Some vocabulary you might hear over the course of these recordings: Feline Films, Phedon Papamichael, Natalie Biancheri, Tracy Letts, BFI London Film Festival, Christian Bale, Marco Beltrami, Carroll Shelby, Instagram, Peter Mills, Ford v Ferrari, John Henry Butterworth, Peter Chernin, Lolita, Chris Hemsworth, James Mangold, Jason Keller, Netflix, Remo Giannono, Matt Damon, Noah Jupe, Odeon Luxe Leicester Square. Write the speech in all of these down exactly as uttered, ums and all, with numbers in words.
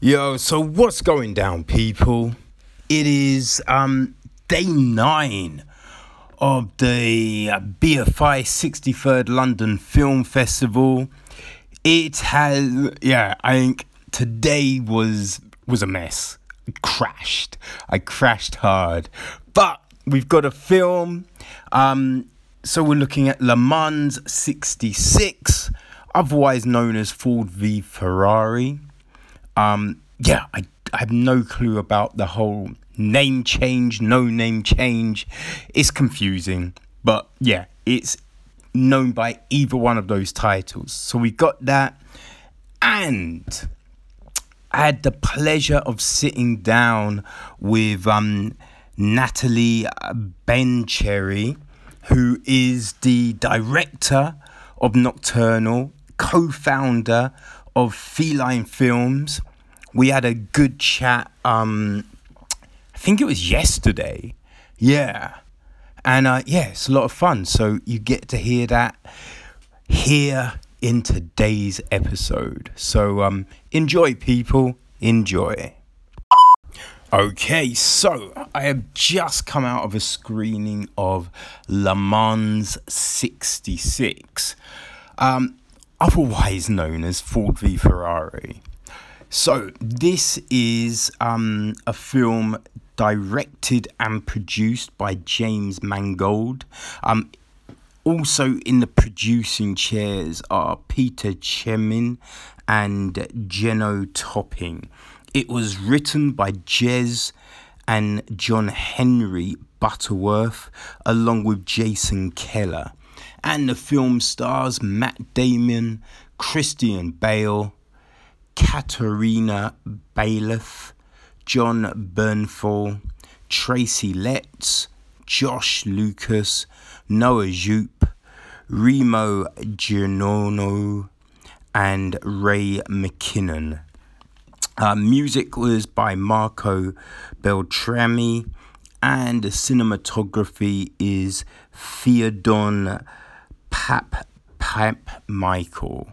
Yo, so what's going down, people? It is um day nine of the B F I sixty-third London Film Festival. It has, yeah, I think today was was a mess. I crashed. I crashed hard. But we've got a film. Um, so we're looking at Le Mans sixty-six, otherwise known as Ford v Ferrari. Um, yeah, I, I have no clue about the whole name change, no name change. It's confusing, but yeah, it's known by either one of those titles. So we got that, and I had the pleasure of sitting down with um, Natalie Biancheri, who is the director of Nocturnal, co-founder of Feline Films. We had a good chat, um, I think it was yesterday, yeah, and uh, yeah, it's a lot of fun, so you get to hear that here in today's episode, so um, enjoy, people, enjoy. Okay, so I have just come out of a screening of Le Mans sixty-six, um, otherwise known as Ford v Ferrari. So this is um, a film directed and produced by James Mangold. Um, also in the producing chairs are Peter Chernin and Jenno Topping. It was written by Jez and John Henry Butterworth, along with Jason Keller. And the film stars Matt Damon, Christian Bale, Caitríona Balfe, Jon Bernthal, Tracy Letts, Josh Lucas, Noah Jupe, Remo Giannono, and Ray McKinnon. Uh, music was by Marco Beltrami, and the cinematography is Phedon Papamichael.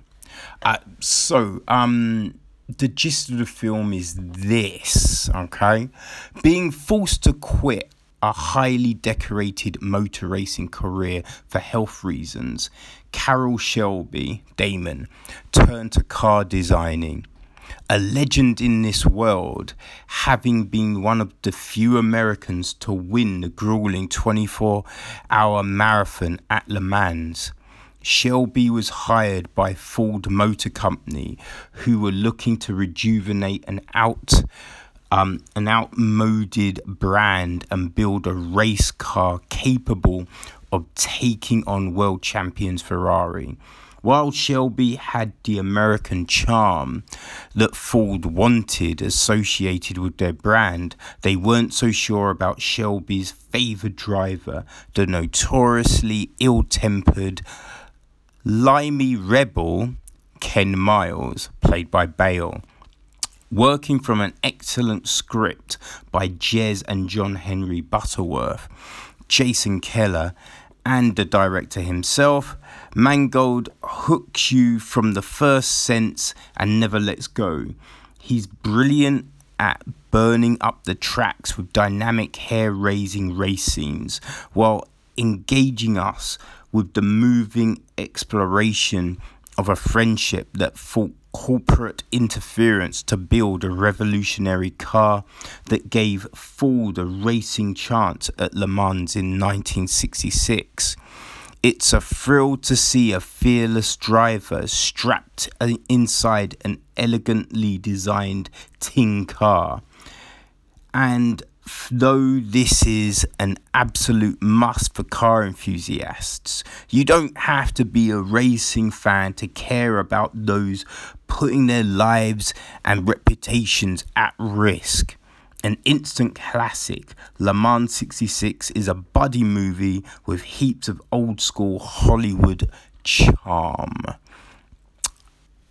Uh, so, um, the gist of the film is this, okay? Being forced to quit a highly decorated motor racing career for health reasons, Carroll Shelby, Damon, turned to car designing. A legend in this world, having been one of the few Americans to win the grueling twenty-four hour marathon at Le Mans, Shelby was hired by Ford Motor Company, who were looking to rejuvenate an out, um, an outmoded brand and build a race car capable of taking on world champions Ferrari. While Shelby had the American charm that Ford wanted associated with their brand, they weren't so sure about Shelby's favoured driver, the notoriously ill-tempered, limey rebel Ken Miles, played by Bale. Working from an excellent script by Jez and John Henry Butterworth, Jason Keller, and the director himself, Mangold hooks you from the first sense and never lets go. He's brilliant at burning up the tracks with dynamic, hair-raising race scenes, while engaging us with the moving exploration of a friendship that fought corporate interference to build a revolutionary car that gave Ford a racing chance at Le Mans in nineteen sixty-six. It's a thrill to see a fearless driver strapped inside an elegantly designed tin car. And though this is an absolute must for car enthusiasts, you don't have to be a racing fan to care about those putting their lives and reputations at risk. An instant classic, Le Mans sixty-six is a buddy movie with heaps of old school Hollywood charm.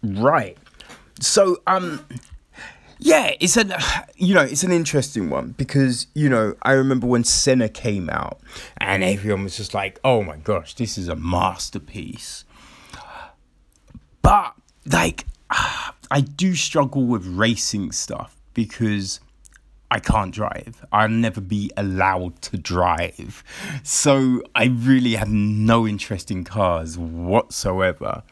Right, so um yeah, it's an, you know, it's an interesting one because, you know, I remember when Senna came out and everyone was just like, oh my gosh, this is a masterpiece. But, like, I do struggle with racing stuff because I can't drive. I'll never be allowed to drive. So I really have no interest in cars whatsoever.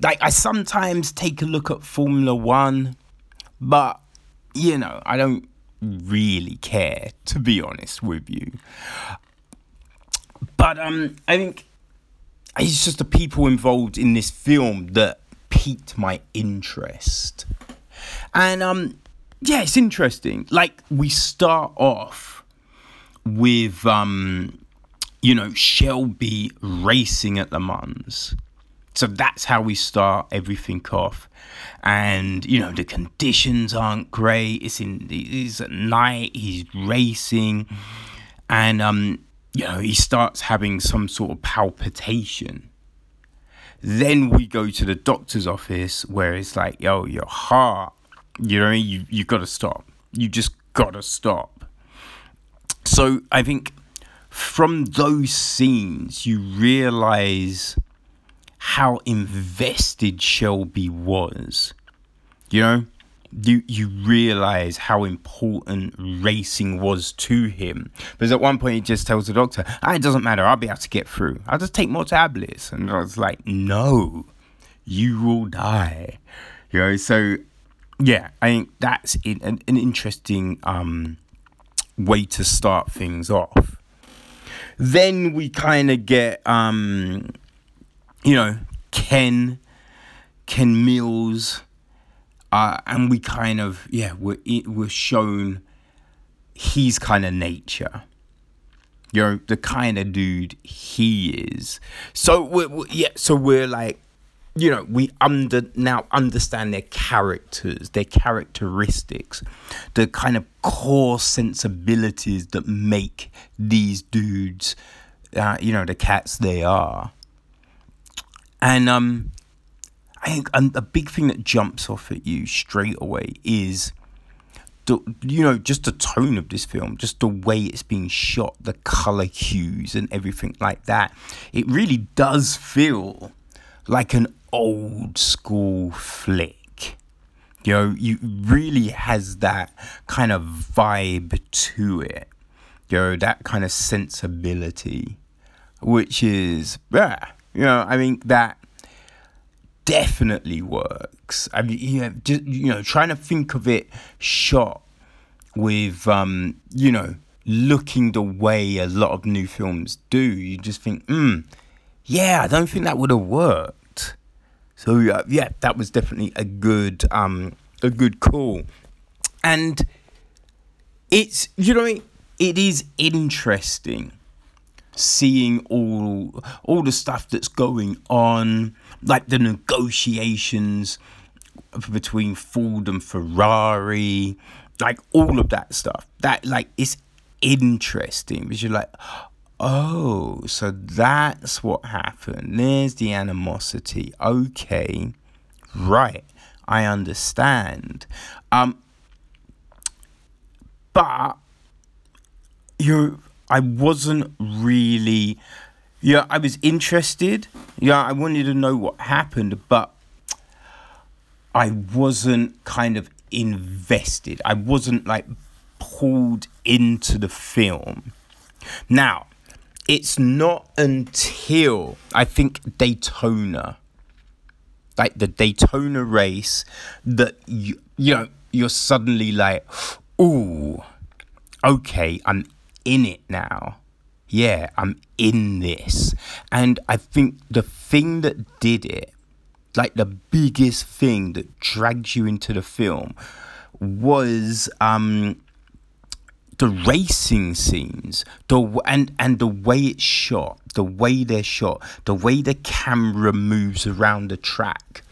Like, I sometimes take a look at Formula One, but, you know, I don't really care, to be honest with you. But um, I think it's just the people involved in this film that piqued my interest. And, um, yeah, it's interesting. Like, we start off with, um, you know, Shelby racing at Le Mans. So that's how we start everything off. And, you know, the conditions aren't great. It's in it's at night. He's racing. And, um, you know, he starts having some sort of palpitation. Then we go to the doctor's office where it's like, yo, your heart, you know what I mean? You, you got to stop. You just got to stop. So I think from those scenes, you realise how invested Shelby was. You know, you you realise how important racing was to him. Because at one point he just tells the doctor, ah, it doesn't matter, I'll be able to get through. I'll just take more tablets. And I was like, no, you will die. You know, so, yeah, I think that's an, an interesting um, way to start things off. Then we kind of get... Um, You know, Ken, Ken Miles, uh, and we kind of, yeah, we're, we're shown his kind of nature. You know, the kind of dude he is. So, we're, we're, yeah, so we're like, you know, we under now understand their characters, their characteristics, the kind of core sensibilities that make these dudes, uh, you know, the cats they are. And um, I think a big thing that jumps off at you straight away is, the, you know, just the tone of this film, just the way it's being shot, the colour hues and everything like that. It really does feel like an old school flick. You know, it really has that kind of vibe to it. You know, that kind of sensibility, which is, yeah. You know, I mean, that definitely works. I mean, you know, just, you know, trying to think of it shot with, um, you know, looking the way a lot of new films do. You just think, hmm, yeah, I don't think that would have worked. So, uh, yeah, that was definitely a good, um, a good call. And it's, you know, it, it is interesting. Seeing all all the stuff that's going on, like the negotiations between Ford and Ferrari, like all of that stuff. That, like, it's interesting because you're like, oh, so that's what happened. There's the animosity. Okay, right, I understand. Um, but you're. I wasn't really, yeah, I was interested. Yeah, I wanted to know what happened, but I wasn't kind of invested. I wasn't like pulled into the film. Now, it's not until I think Daytona, like the Daytona race, that you, you know, you're suddenly like, ooh, okay, I'm in it now. Yeah, I'm in this. And I think the thing that did it, like the biggest thing that drags you into the film, was um the racing scenes, the and and the way it's shot, the way they're shot, the way the camera moves around the track,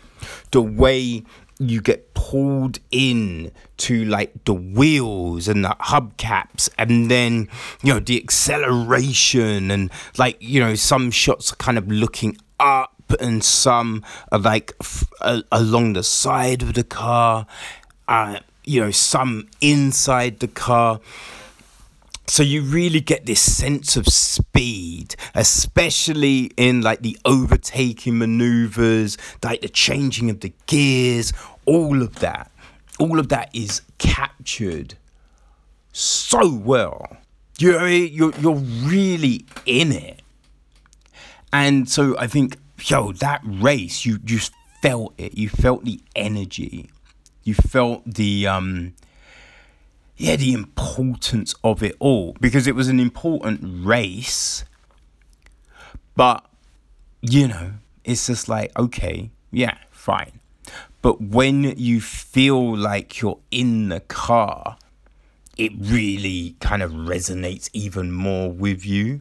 the way you get pulled in to like the wheels and the hubcaps, and then, you know, the acceleration, and like, you know, some shots are kind of looking up and some are like f- uh, along the side of the car, uh, you know, some inside the car. So you really get this sense of speed, especially in like the overtaking manoeuvres, like the changing of the gears, all of that, all of that is captured so well. You know, you're you're really in it, and so I think, yo, that race, you just felt it. You felt the energy. You felt the um, yeah, the importance of it all, because it was an important race. But you know, it's just like, okay, yeah, fine. But when you feel like you're in the car, it really kind of resonates even more with you.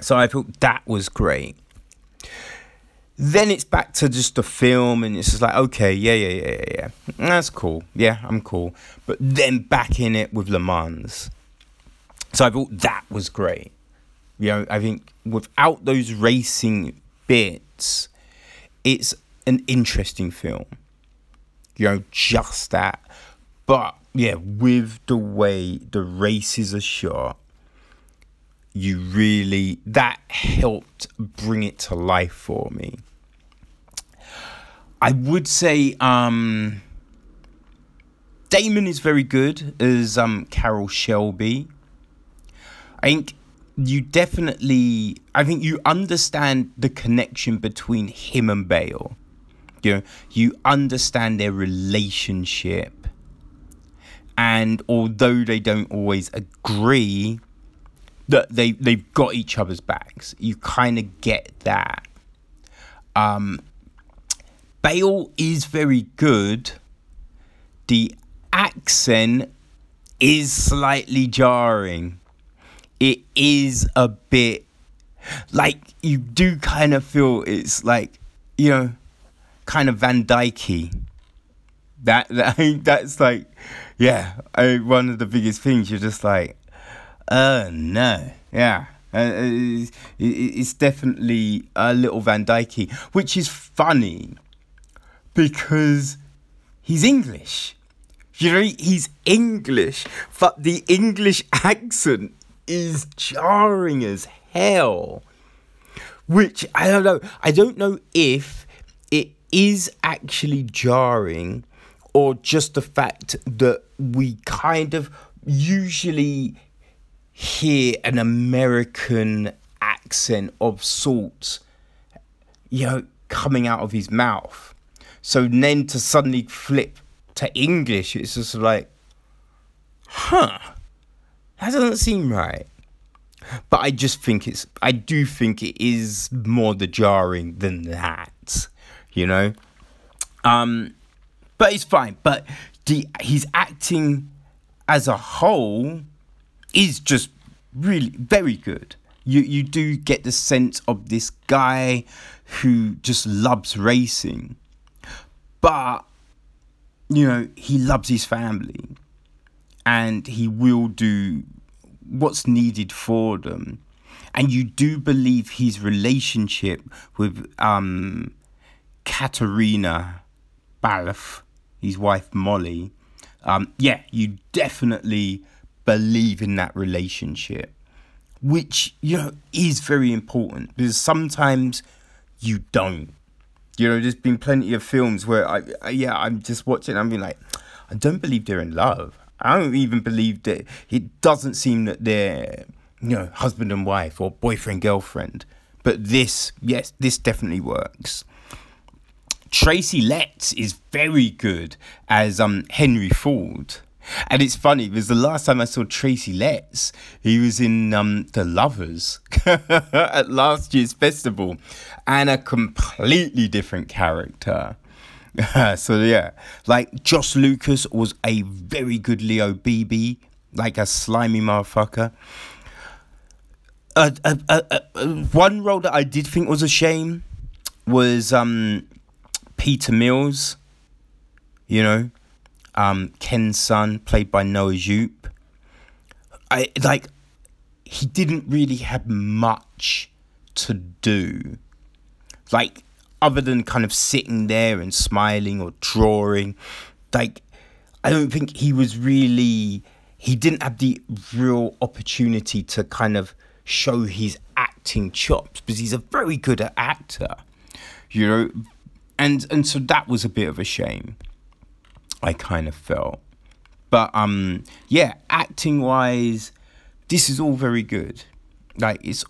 So I thought that was great. Then it's back to just the film, and it's just like, okay, yeah, yeah, yeah, yeah, yeah. That's cool. Yeah, I'm cool. But then back in it with Le Mans. So I thought that was great. You know, I think without those racing bits, it's an interesting film, you know, just that. But yeah, with the way the races are shot, you really, that helped bring it to life for me. I would say um, Damon is very good as um, Carroll Shelby. I think you definitely, I think you understand the connection between him and Bale. You know, you understand their relationship, and although they don't always agree, that they they've got each other's backs. You kind of get that. Um, Bale is very good. The accent is slightly jarring. It is a bit like, you do kind of feel it's like, you know, kind of Van Dyke-y. That, that that's like, yeah, I, one of the biggest things. You're just like, oh no, yeah, uh, it's, it's definitely a little Van Dyke-y, which is funny because he's English. You know, he's English, but the English accent is jarring as hell. Which I don't know. I don't know if is actually jarring, or just the fact that we kind of usually hear an American accent of sorts, you know, coming out of his mouth. So then to suddenly flip to English, it's just like, huh, that doesn't seem right. But I just think it's, I do think it is more the jarring than that. You know, um, but it's fine. But the, his acting as a whole is just really very good. You you do get the sense of this guy who just loves racing, but you know, he loves his family, and he will do what's needed for them. And you do believe his relationship with um. Caitríona Balfe, his wife Molly, um, yeah, you definitely believe in that relationship, which, you know, is very important, because sometimes you don't. You know, there's been plenty of films where, I, I yeah, I'm just watching, I'm being like, I don't believe they're in love. I don't even believe that, it doesn't seem that they're, you know, husband and wife or boyfriend, girlfriend. But this, yes, this definitely works. Tracy Letts is very good as um Henry Ford. And it's funny, because the last time I saw Tracy Letts, he was in um The Lovers at last year's festival, and a completely different character. So yeah, like Josh Lucas was a very good Leo Beebe, like a slimy motherfucker. Uh, uh, uh, uh, one role that I did think was a shame was... um. Peter Mills, you know, um, Ken's son, played by Noah Jupe. I like, he didn't really have much to do, like, other than kind of sitting there and smiling or drawing. Like, I don't think he was really, he didn't have the real opportunity to kind of show his acting chops, because he's a very good actor, you know. And and so that was a bit of a shame. I kind of felt. But um, yeah, acting-wise, this is all very good. Like, it's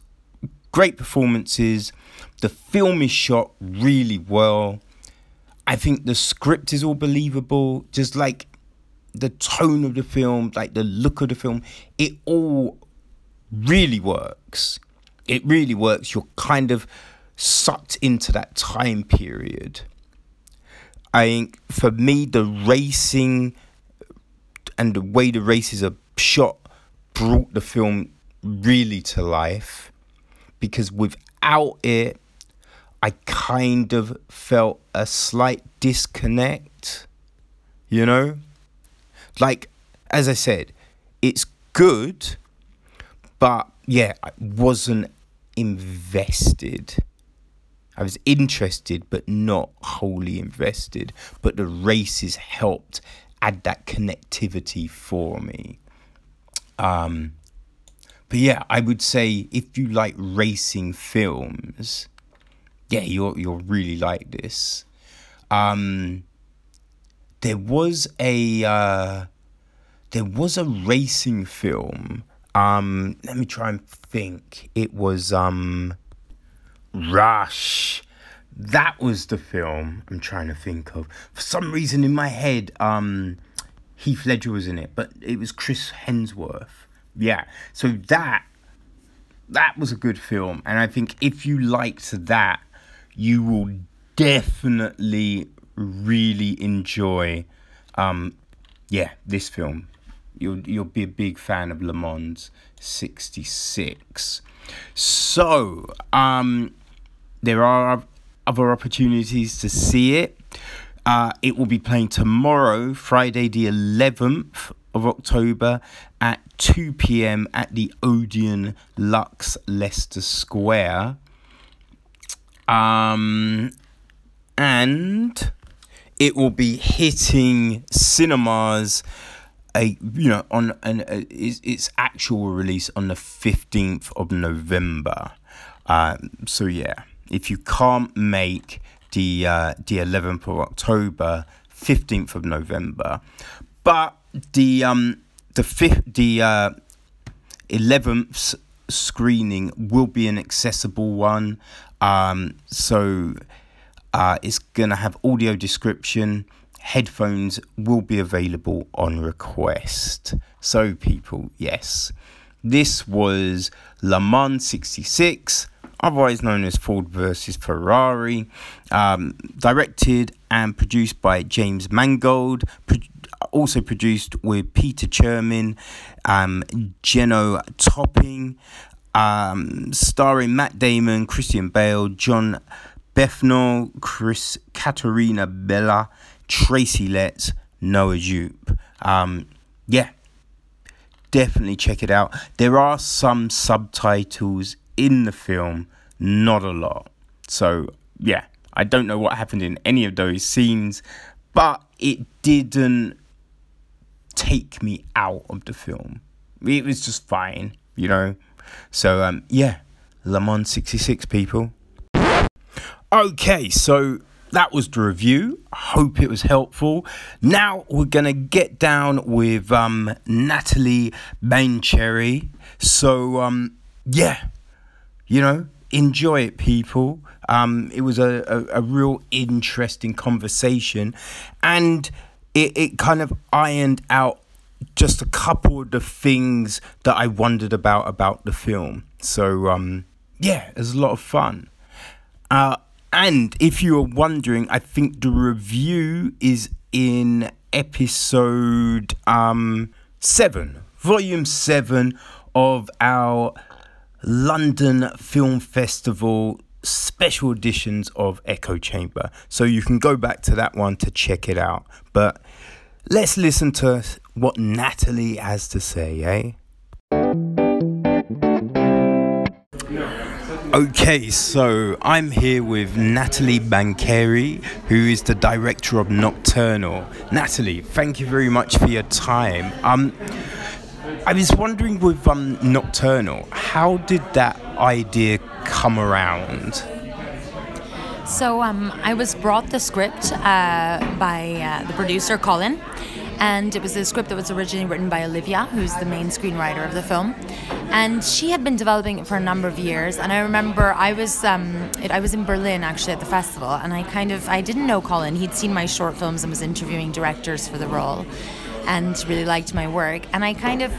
great performances. The film is shot really well. I think the script is all believable. Just like the tone of the film, like the look of the film, it all really works. It really works. You're kind of sucked into that time period. I think for me, the racing and the way the races are shot brought the film really to life, because without it, I kind of felt a slight disconnect, you know? Like, as I said, it's good, but yeah, I wasn't invested. I was interested, but not wholly invested. But the races helped add that connectivity for me. Um, but yeah, I would say if you like racing films, yeah, you'll you'll really like this. Um, there was a uh, there was a racing film. Um, let me try and think. It was um. Rush. That was the film I'm trying to think of. For some reason in my head, um, Heath Ledger was in it, but it was Chris Hemsworth. Yeah, so that, that was a good film. And I think if you liked that, you will definitely really enjoy, um, yeah, this film. You'll, you'll be a big fan of Le Mans sixty-six. So, um... there are other opportunities to see it. Uh, it will be playing tomorrow, Friday the eleventh of October at two p.m. at the Odeon Luxe Leicester Square. Um, and it will be hitting cinemas, a you know, on an a, its, its actual release on the fifteenth of November. Um, so yeah. If you can't make the uh, the eleventh of October, fifteenth of November, but the um the fifth the uh eleventh screening will be an accessible one. Um, so uh, it's gonna have audio description. Headphones will be available on request. So people, yes, this was Le Mans sixty-six. Otherwise known as Ford v Ferrari, um, directed and produced by James Mangold, pro- also produced with Peter Chernin, um, Jenno Topping, um, starring Matt Damon, Christian Bale, Jon Bernthal, Chris Caitríona Balfe, Tracy Letts, Noah Jupe. Um, yeah, definitely check it out. There are some subtitles in the film, not a lot. So, yeah, I don't know what happened in any of those scenes, but it didn't take me out of the film. It was just fine, you know? So, um, yeah, Le Mans sixty-six, people. Okay, so that was the review. I hope it was helpful. Now we're going to get down with um, Natalie Biancheri. So, um, yeah. You know, enjoy it, people. Um, it was a, a, a real interesting conversation, and it, it kind of ironed out just a couple of the things that I wondered about about the film. So, um, yeah, it was a lot of fun. Uh, and if you are wondering, I think the review is in episode um, seven, volume seven of our London Film Festival special editions of Echo Chamber. So you can go back to that one to check it out. But let's listen to what Natalie has to say, eh? Okay, so I'm here with Natalie Biancheri, who is the director of Nocturnal. Natalie, thank you very much for your time. Um... I was wondering with um, Nocturnal, how did that idea come around? So um, I was brought the script uh, by uh, the producer, Colin, and it was a script that was originally written by Olivia, who's the main screenwriter of the film. And she had been developing it for a number of years, and I remember I was um, it, I was in Berlin actually at the festival, and I kind of I didn't know Colin. He'd seen my short films and was interviewing directors for the role, and really liked my work. And I kind of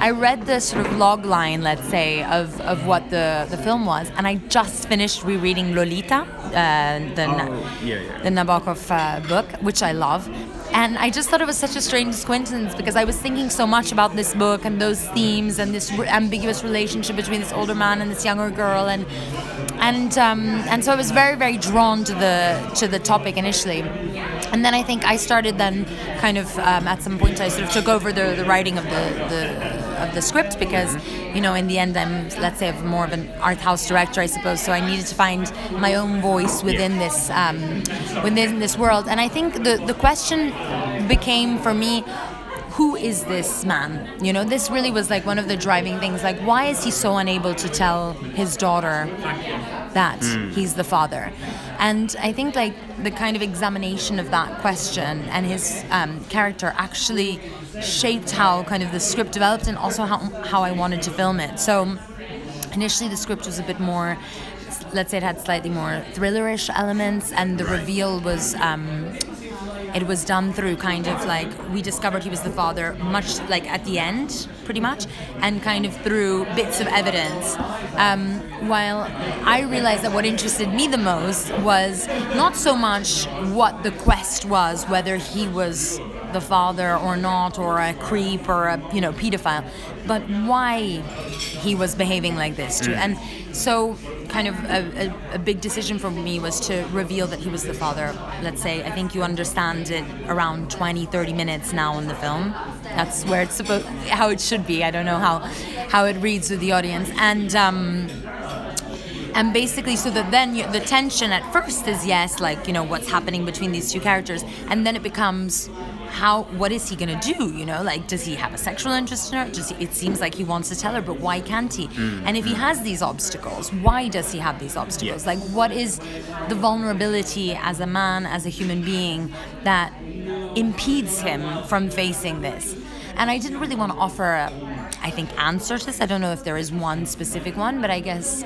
I read the sort of log line, let's say, of, of what the, the film was, and I just finished rereading Lolita, uh, the oh, na- yeah, yeah. the Nabokov uh, book, which I love. And I just thought it was such a strange coincidence, because I was thinking so much about this book and those themes and this re- ambiguous relationship between this older man and this younger girl, and and um, and so I was very very drawn to the to the topic initially, and then I think I started then kind of um, at some point I sort of took over the, the writing of the, the of the script, because you know in the end I'm let's say I'm more of an art house director, I suppose, so I needed to find my own voice within this um, within this world. And I think the the question became for me, who is this man? You know, this really was like one of the driving things. Like, why is he so unable to tell his daughter that mm. he's the father? And I think like the kind of examination of that question and his um, character actually shaped how kind of the script developed, and also how how I wanted to film it. So initially the script was a bit more, let's say it had slightly more thriller-ish elements, and the reveal was... Um, It was done through kind of like, we discovered he was the father much like at the end, pretty much, and kind of through bits of evidence. Um, while I realized that what interested me the most was not so much what the quest was, whether he was the father or not, or a creep or a, you know, pedophile, but why he was behaving like this too. And so kind of a, a, a big decision for me was to reveal that he was the father. Let's say, I think you understand it around twenty, thirty minutes now in the film. That's where it's supposed, how it should be. I don't know how, how it reads with the audience. And, um, and basically, so that then you, the tension at first is yes, like, you know, what's happening between these two characters, and then it becomes, how, what is he gonna do, you know, like, does he have a sexual interest in her? Does he, it seems like he wants to tell her, but why can't he? Mm. And if he has these obstacles, why does he have these obstacles? Yeah. Like, what is the vulnerability as a man, as a human being, that impedes him from facing this? And I didn't really want to offer a, I think, answer to this. I don't know if there is one specific one, but I guess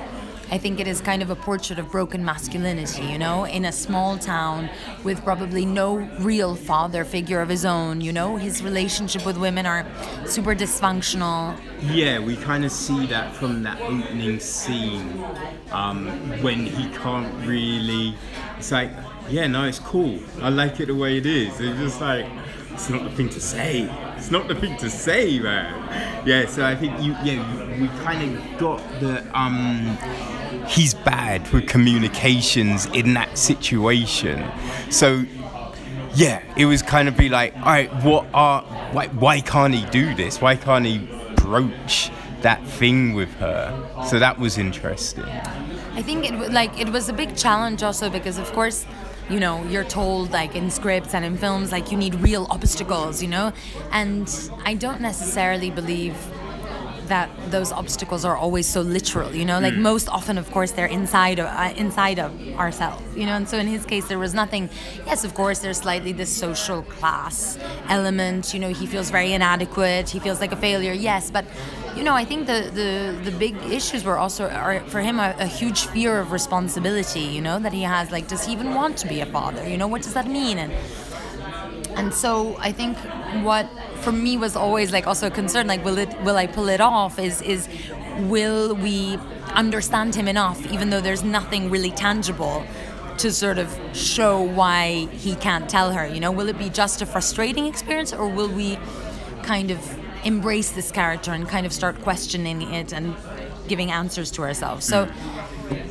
I think it is kind of a portrait of broken masculinity, you know, in a small town with probably no real father figure of his own, you know, his relationship with women are super dysfunctional. Yeah, we kind of see that from that opening scene um, when he can't really, it's like, yeah, no, it's cool. I like it the way it is. It's just like, it's not the thing to say. It's not the thing to say, man. Yeah, so I think you, yeah, we kind of got the, um, he's bad with communications in that situation. So yeah, it was kind of be like, all right, what are, why, why can't he do this? Why can't he broach that thing with her? So that was interesting. I think it like it was a big challenge also, because of course, you know, you're told like in scripts and in films, like you need real obstacles, you know, and I don't necessarily believe that those obstacles are always so literal, you know, like mm. most often, of course, they're inside of, uh, inside of ourselves, you know, and so in his case, there was nothing, yes, of course, there's slightly this social class element, you know, he feels very inadequate, he feels like a failure, yes, but, you know, I think the, the, the big issues were also, are, for him, a, a huge fear of responsibility, you know, that he has, like, does he even want to be a father, you know, what does that mean, and and so I think what for me was always like also a concern, like will it will I pull it off, is is will we understand him enough, even though there's nothing really tangible to sort of show why he can't tell her, you know, will it be just a frustrating experience, or will we kind of embrace this character and kind of start questioning it and giving answers to ourselves? So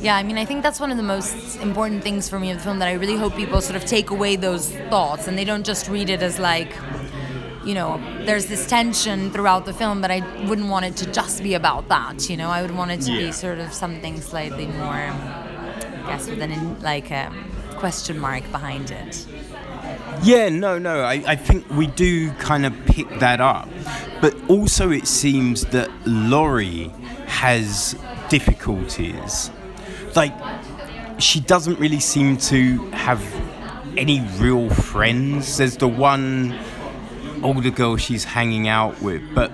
yeah, I mean, I think that's one of the most important things for me of the film, that I really hope people sort of take away those thoughts and they don't just read it as like, you know, there's this tension throughout the film, but I wouldn't want it to just be about that, you know, I would want it to yeah. be sort of something slightly more, I guess, with an, like a question mark behind it. Yeah, no, no, I, I think we do kind of pick that up, but also it seems that Laurie has difficulties. Like, she doesn't really seem to have any real friends. There's the one older girl she's hanging out with, but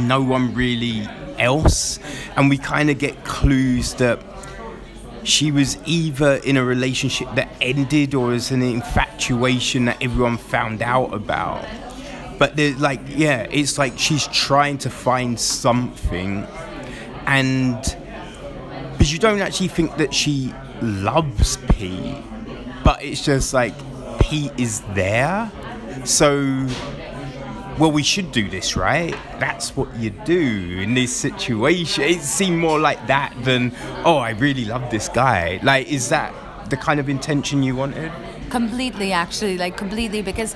no one really else. And we kind of get clues that she was either in a relationship that ended or as an infatuation that everyone found out about. But there's like, yeah, it's like she's trying to find something, and because you don't actually think that she loves Pete, but it's just like Pete is there, so well, we should do this, right? That's what you do in this situation. It seemed more like that than, oh, I really love this guy. Like, is that the kind of intention you wanted? Completely, actually, like completely, because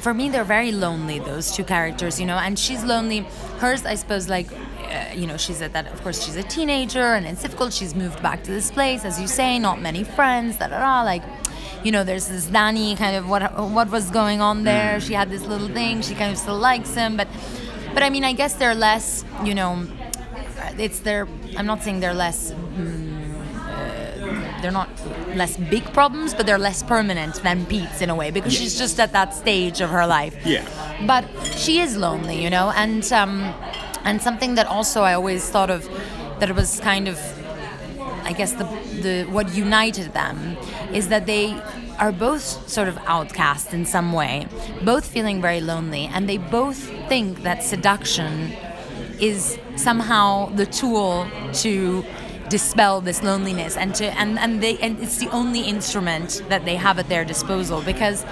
for me, they're very lonely, those two characters, you know, and she's lonely. Hers, I suppose, like, uh, you know, she's at that, of course, she's a teenager and it's difficult. She's moved back to this place, as you say, not many friends, da da da, like, you know, there's this Danny kind of what what was going on there. She had this little thing. She kind of still likes him, but but I mean, I guess they're less, you know, it's their. I'm not saying they're less. Um, uh, they're not less big problems, but they're less permanent than Pete's in a way, because yeah. she's just at that stage of her life. Yeah. But she is lonely, you know, and um, and something that also I always thought of, that it was kind of, I guess the the what united them is that they are both sort of outcast in some way, both feeling very lonely, and they both think that seduction is somehow the tool to dispel this loneliness, and to and, and they and it's the only instrument that they have at their disposal, because,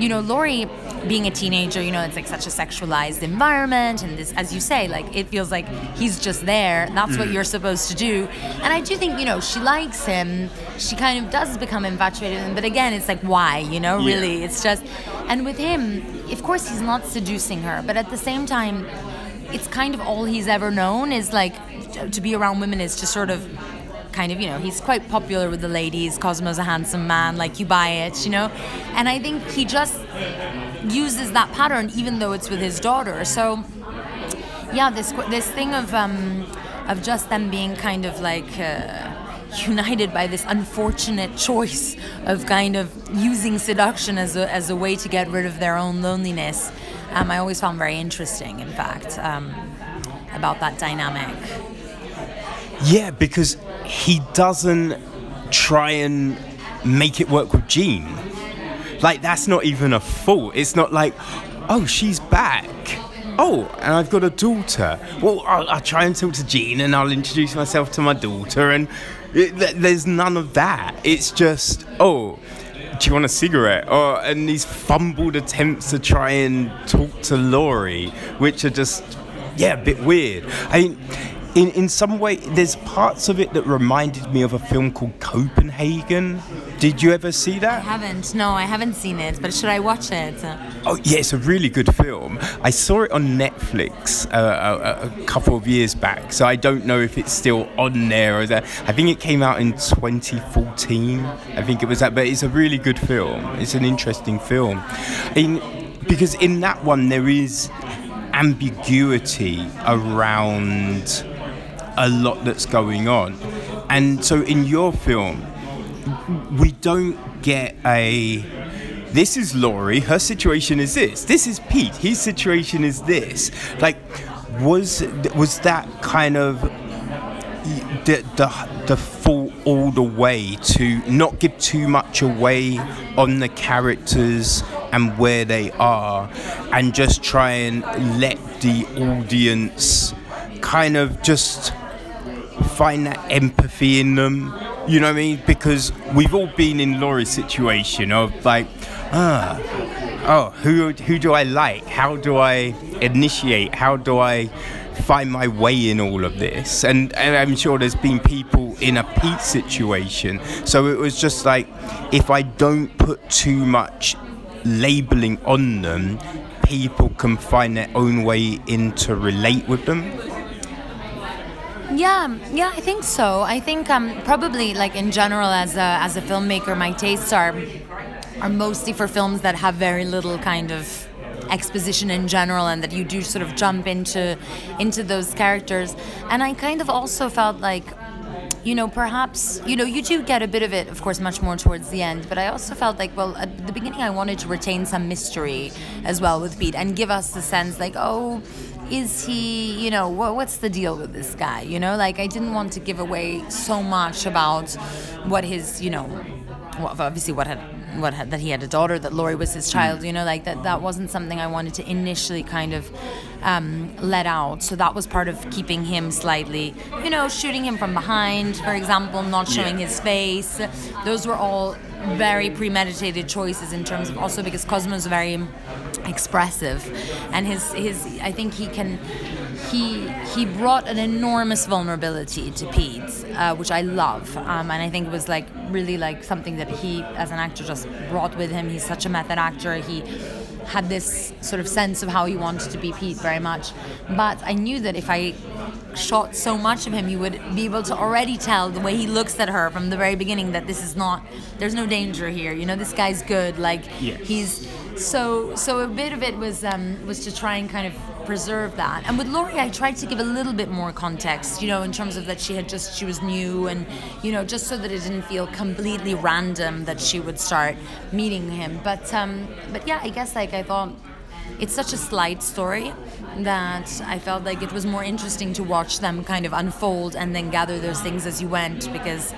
you know, Laurie being a teenager, you know, it's like such a sexualized environment, and this, as you say, like it feels like he's just there, that's mm. what you're supposed to do. And I do think, you know, she likes him, she kind of does become infatuated with him, but again, it's like, why, you know, yeah. really, it's just, and with him, of course, he's not seducing her, but at the same time, it's kind of all he's ever known is like, to be around women is to sort of kind of, you know, he's quite popular with the ladies, Cosmo's a handsome man, like you buy it, you know, and I think he just uses that pattern even though it's with his daughter. So yeah, this this thing of um, of just them being kind of like uh, united by this unfortunate choice of kind of using seduction as a, as a way to get rid of their own loneliness, um, I always found very interesting, in fact, um, about that dynamic. Yeah, because he doesn't try and make it work with Jean. Like, that's not even a fault. It's not like, oh, she's back. Oh, and I've got a daughter. Well, I'll, I'll try and talk to Jean and I'll introduce myself to my daughter. And it, th- there's none of that. It's just, oh, do you want a cigarette? Or, and these fumbled attempts to try and talk to Laurie, which are just, yeah, a bit weird. I mean, In in some way, there's parts of it that reminded me of a film called Copenhagen. Did you ever see that? I haven't. No, I haven't seen it, but should I watch it? Oh, yeah, it's a really good film. I saw it on Netflix uh, a, a couple of years back, so I don't know if it's still on there or that. I think it came out in twenty fourteen. I think it was that, but it's a really good film. It's an interesting film. In, because in that one, there is ambiguity around a lot that's going on, and so in your film we don't get a this is Laurie, her situation is this, this is Pete, his situation is this. Like, was was that kind of the the, the fault all the way to not give too much away on the characters and where they are, and just try and let the audience kind of just find that empathy in them, you know what I mean? Because we've all been in Laurie's situation of like, ah, oh, who who do I like? How do I initiate? How do I find my way in all of this? And, and I'm sure there's been people in a Pete situation. So it was just like, if I don't put too much labelling on them, people can find their own way in to relate with them. Yeah, yeah, I think so. I think um, probably like in general as a as a filmmaker, my tastes are are mostly for films that have very little kind of exposition in general, and that you do sort of jump into into those characters. And I kind of also felt like you know, perhaps, you know, you do get a bit of it, of course, much more towards the end, but I also felt like, well, at the beginning I wanted to retain some mystery as well with Pete and give us the sense like, oh, is he, you know, what, what's the deal with this guy, you know? Like, I didn't want to give away so much about what his, you know, well, obviously what had, what had, that he had a daughter, that Laurie was his child, you know, like that, that wasn't something I wanted to initially kind of um, let out. So that was part of keeping him slightly, you know, shooting him from behind, for example, not showing yeah. his face. Those were all very premeditated choices in terms of also because Cosmo's very expressive, and his, his I think he can, he he brought an enormous vulnerability to Pete, uh, which I love, um, and I think it was like really like something that he as an actor just brought with him. He's such a method actor. He had this sort of sense of how he wanted to be Pete very much, but I knew that if I shot so much of him, you would be able to already tell the way he looks at her from the very beginning that this is not, there's no danger here, you know, this guy's good, like yes. he's so so a bit of it was um was to try and kind of preserve that. And with Laurie I tried to give a little bit more context, you know, in terms of that she had just, she was new, and you know, just so that it didn't feel completely random that she would start meeting him. But um but yeah, I guess like I thought it's such a slight story that I felt like it was more interesting to watch them kind of unfold and then gather those things as you went, because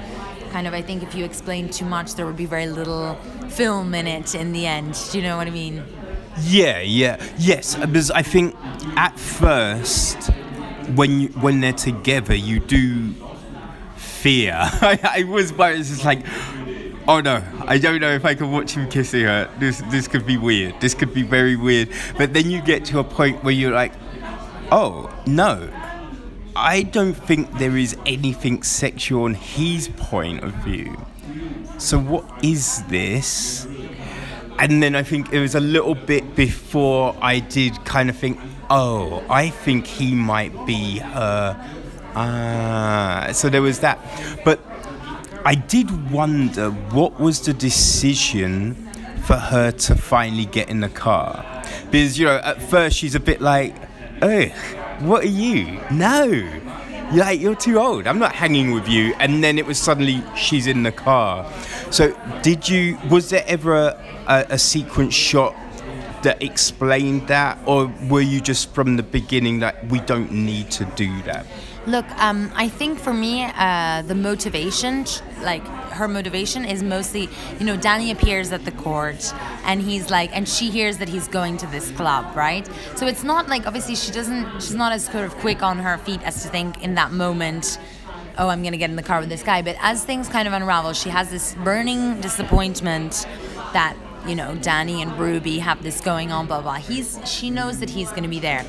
kind of I think if you explain too much there would be very little film in it in the end. Do you know what I mean? Yeah, yeah. Yes, because I think at first when you, when they're together you do fear. I, I was but it's just like, oh no, I don't know if I can watch him kissing her. This this could be weird. This could be very weird. But then you get to a point where you're like, oh no, I don't think there is anything sexual on his point of view. So what is this? And then I think it was a little bit before I did kind of think, oh, I think he might be her. Ah, so there was that. But I did wonder what was the decision for her to finally get in the car. Because, you know, at first she's a bit like, oh, what are you? No, you're like, you're too old. I'm not hanging with you. And then it was suddenly she's in the car. So did you, was there ever a, a, a sequence shot that explained that? Or were you just from the beginning like, we don't need to do that? Look, um, I think for me, uh, the motivation, like her motivation is mostly, you know, Danny appears at the court and he's like, and she hears that he's going to this club, right? So it's not like, obviously she doesn't, she's not as sort of quick on her feet as to think in that moment, oh, I'm going to get in the car with this guy. But as things kind of unravel, she has this burning disappointment that, you know, Danny and Ruby have this going on, blah, blah. He's, she knows that he's going to be there.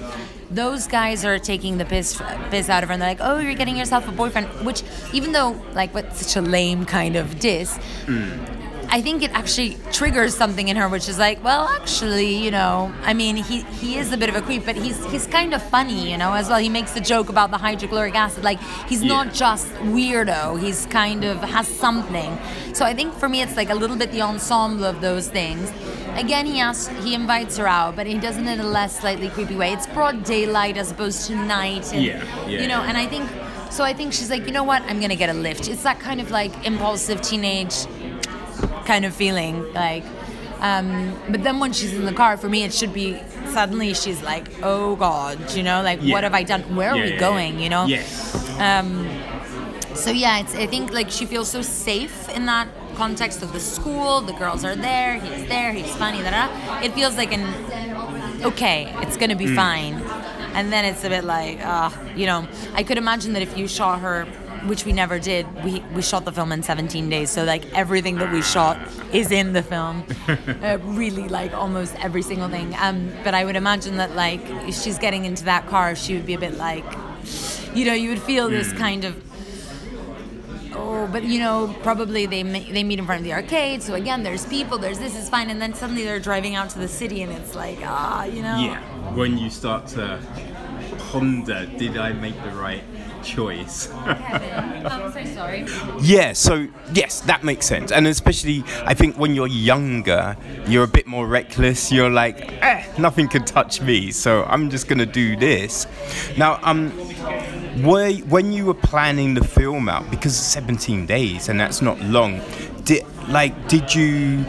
Those guys are taking the piss, piss out of her, and they're like, oh, you're getting yourself a boyfriend, which, even though, like, what's such a lame kind of diss, mm. I think it actually triggers something in her, which is like, well, actually, you know, I mean, he, he is a bit of a creep, but he's he's kind of funny, you know, as well. He makes the joke about the hydrochloric acid. Like, he's yeah. not just weirdo. He's kind of has something. So I think for me, it's like a little bit the ensemble of those things. Again, he asks, he invites her out, but he does it in a less slightly creepy way. It's broad daylight as opposed to night. And, yeah, yeah. You know, and I think, so I think she's like, you know what, I'm going to get a lift. It's that kind of like impulsive teenage kind of feeling, like, um, but then when she's in the car, for me, it should be suddenly she's like, oh God, you know, like, yeah. what have I done? Where are yeah, we yeah, going, yeah. you know? Yes. Um, so yeah, it's, I think like she feels so safe in that context of the school, the girls are there, he's there, he's funny, da da. It feels like an, okay, it's gonna be mm. fine. And then it's a bit like, uh, you know, I could imagine that if you shot her, which we never did. We we shot the film in seventeen days, so like everything that we shot is in the film. Uh, really, like almost every single thing. Um, but I would imagine that like if she's getting into that car, she would be a bit like, you know, you would feel this kind of, oh, but you know, probably they they meet in front of the arcade. So again, there's people, there's this is fine, and then suddenly they're driving out to the city, and it's like ah, you know. Yeah, when you start to ponder, did I make the right choice. Kevin, I'm so sorry. Yeah, so, yes, that makes sense. And especially, I think when you're younger, you're a bit more reckless. You're like, eh, nothing can touch me, so I'm just going to do this. Now, um... Were, when you were planning the film out, because it's seventeen days and that's not long, did, like, did you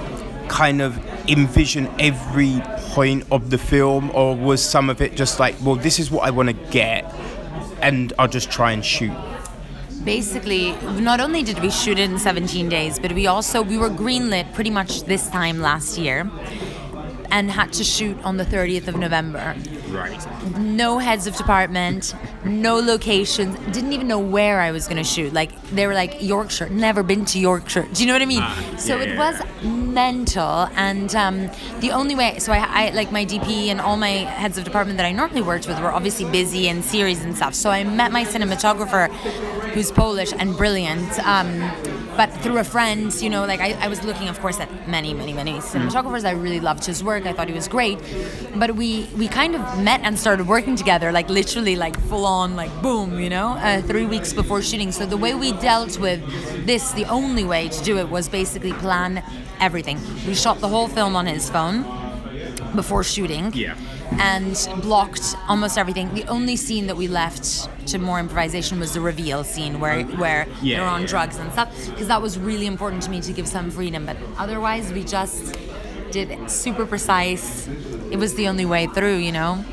kind of envision every point of the film, or was some of it just like, well, this is what I want to get and I'll just try and shoot? Basically, not only did we shoot it in seventeen days, but we also, we were greenlit pretty much this time last year and had to shoot on the thirtieth of November. Right. No heads of department, no locations, didn't even know where I was going to shoot. Like, they were like, Yorkshire, never been to Yorkshire. Do you know what I mean? Uh, so yeah, it was mental. And um, the only way, so I, I, like, my D P and all my heads of department that I normally worked with were obviously busy in series and stuff. So I met my cinematographer, who's Polish and brilliant, um, but through a friend, you know, like, I, I was looking, of course, at many, many, many cinematographers. I really loved his work. I thought he was great. But we, we kind of met and started working together, like, literally, like, full on, like, boom, you know, uh, three weeks before shooting. So the way we dealt with this, the only way to do it was basically plan everything. We shot the whole film on his phone before shooting. Yeah. And blocked almost everything. The only scene that we left to more improvisation was the reveal scene where where yeah, they're on yeah. drugs and stuff, because that was really important to me to give some freedom. But otherwise, we just did it super precise. It was the only way through, you know?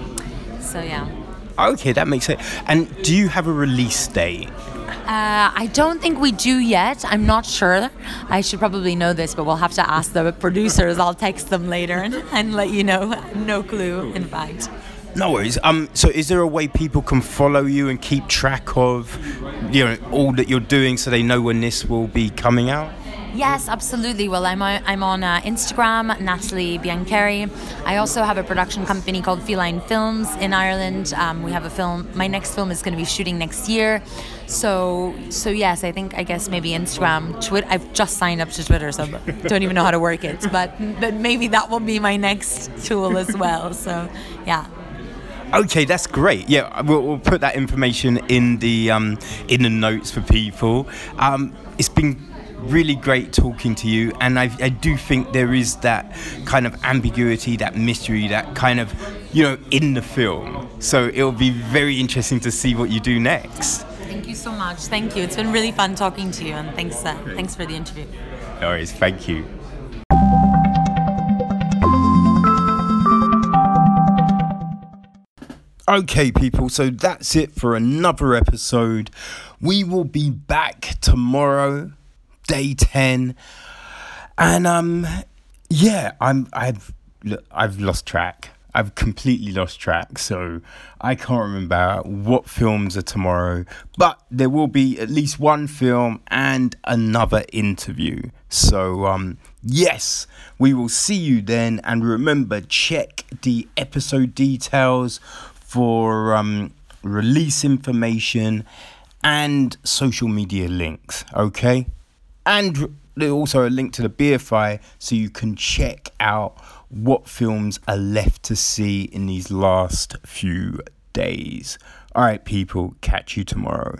So, yeah. Okay, that makes sense. And do you have a release date? Uh, I don't think we do yet. I'm not sure. I should probably know this, but we'll have to ask the producers. I'll text them later and, and let you know. No clue, in fact. No worries. Um, so is there a way people can follow you and keep track of, you know, all that you're doing, so they know when this will be coming out? Yes, absolutely. Well, I'm on, I'm on uh, Instagram, Natalie Biancheri. I also have a production company called Feline Films in Ireland. Um, we have a film. My next film is going to be shooting next year. So, so yes, I think, I guess maybe Instagram, Twitter. I've just signed up to Twitter, so don't even know how to work it. But, but maybe that will be my next tool as well. So, yeah. Okay, that's great. Yeah, we'll, we'll put that information in the um, in the notes for people. Um, it's been really great talking to you, and I, I do think there is that kind of ambiguity, that mystery, that kind of, you know, in the film. So it'll be very interesting to see what you do next. Thank you so much. Thank you. It's been really fun talking to you, and thanks, uh, thanks for the interview. No worries. Thank you. Okay, people, so that's it for another episode. We will be back tomorrow, day ten, and um yeah i'm i've i've lost track i've completely lost track so I can't remember what films are tomorrow, but there will be at least one film and another interview. So um yes, we will see you then, and remember, check the episode details for um release information and social media links, okay? And there's also a link to the B F I, so you can check out what films are left to see in these last few days. All right, people, catch you tomorrow.